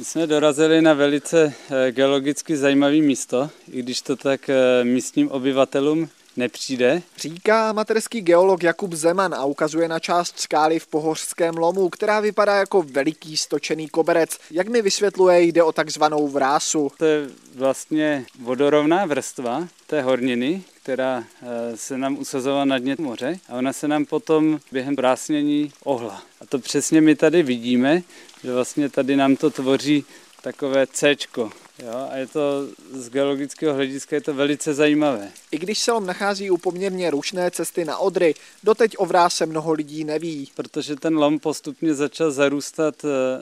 My jsme dorazili na velice geologicky zajímavé místo, i když to tak místním obyvatelům nepřijde. Říká amatérský geolog Jakub Zeman a ukazuje na část skály v pohořském lomu, která vypadá jako veliký stočený koberec. Jak mi vysvětluje, jde o takzvanou vrásu. To je vlastně vodorovná vrstva té horniny, která se nám usazovala na dně moře a ona se nám potom během vrásnění ohla. A to přesně my tady vidíme, že vlastně tady nám to tvoří takové C-čko. Jo, a je to z geologického hlediska je to velice zajímavé. I když se lom nachází u poměrně rušné cesty na Odry, doteď o vráse mnoho lidí neví. Protože ten lom postupně začal zarůstat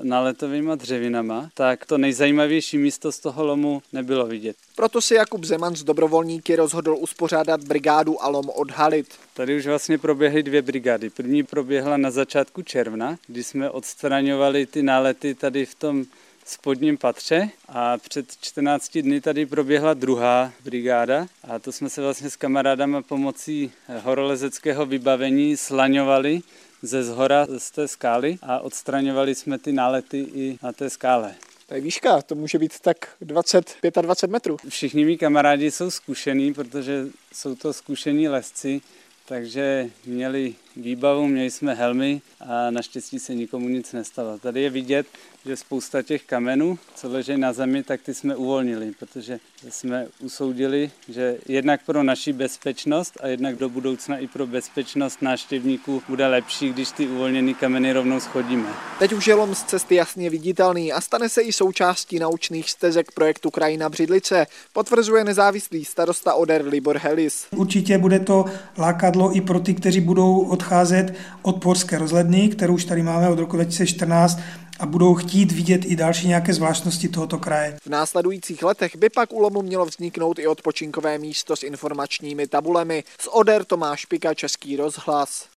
náletovýma dřevinama, tak to nejzajímavější místo z toho lomu nebylo vidět. Proto si Jakub Zeman s dobrovolníky rozhodl uspořádat brigádu a lom odhalit. Tady už vlastně proběhly dvě brigády. První proběhla na začátku června, kdy jsme odstraňovali ty nálety tady v tom spodním patře a před 14 dny tady proběhla druhá brigáda a to jsme se vlastně s kamarádama pomocí horolezeckého vybavení slaňovali ze zhora z té skály a odstraňovali jsme ty nálety i na té skále. To je výška, to může být tak 20-25 metrů. Všichni mý kamarádi jsou zkušení, protože jsou to zkušení lesci, takže měli výbavu, měli jsme helmy a naštěstí se nikomu nic nestalo. Tady je vidět, že spousta těch kamenů, co leží na zemi, tak ty jsme uvolnili, protože jsme usoudili, že jednak pro naši bezpečnost a jednak do budoucna i pro bezpečnost návštěvníků bude lepší, když ty uvolněné kameny rovnou schodíme. Teď už je lom z cesty jasně viditelný a stane se i součástí naučných stezek projektu Krajina Břidlice, potvrzuje nezávislý starosta Oder Libor Helis. Určitě bude to lákadlo i pro ty, kteří budou odcházet od porské rozhledny, kterou už tady máme od roku 2014, a budou chtít vidět i další nějaké zvláštnosti tohoto kraje. V následujících letech by pak u lomu mělo vzniknout i odpočinkové místo s informačními tabulemi. Z Oder Tomáš Pika, Český rozhlas.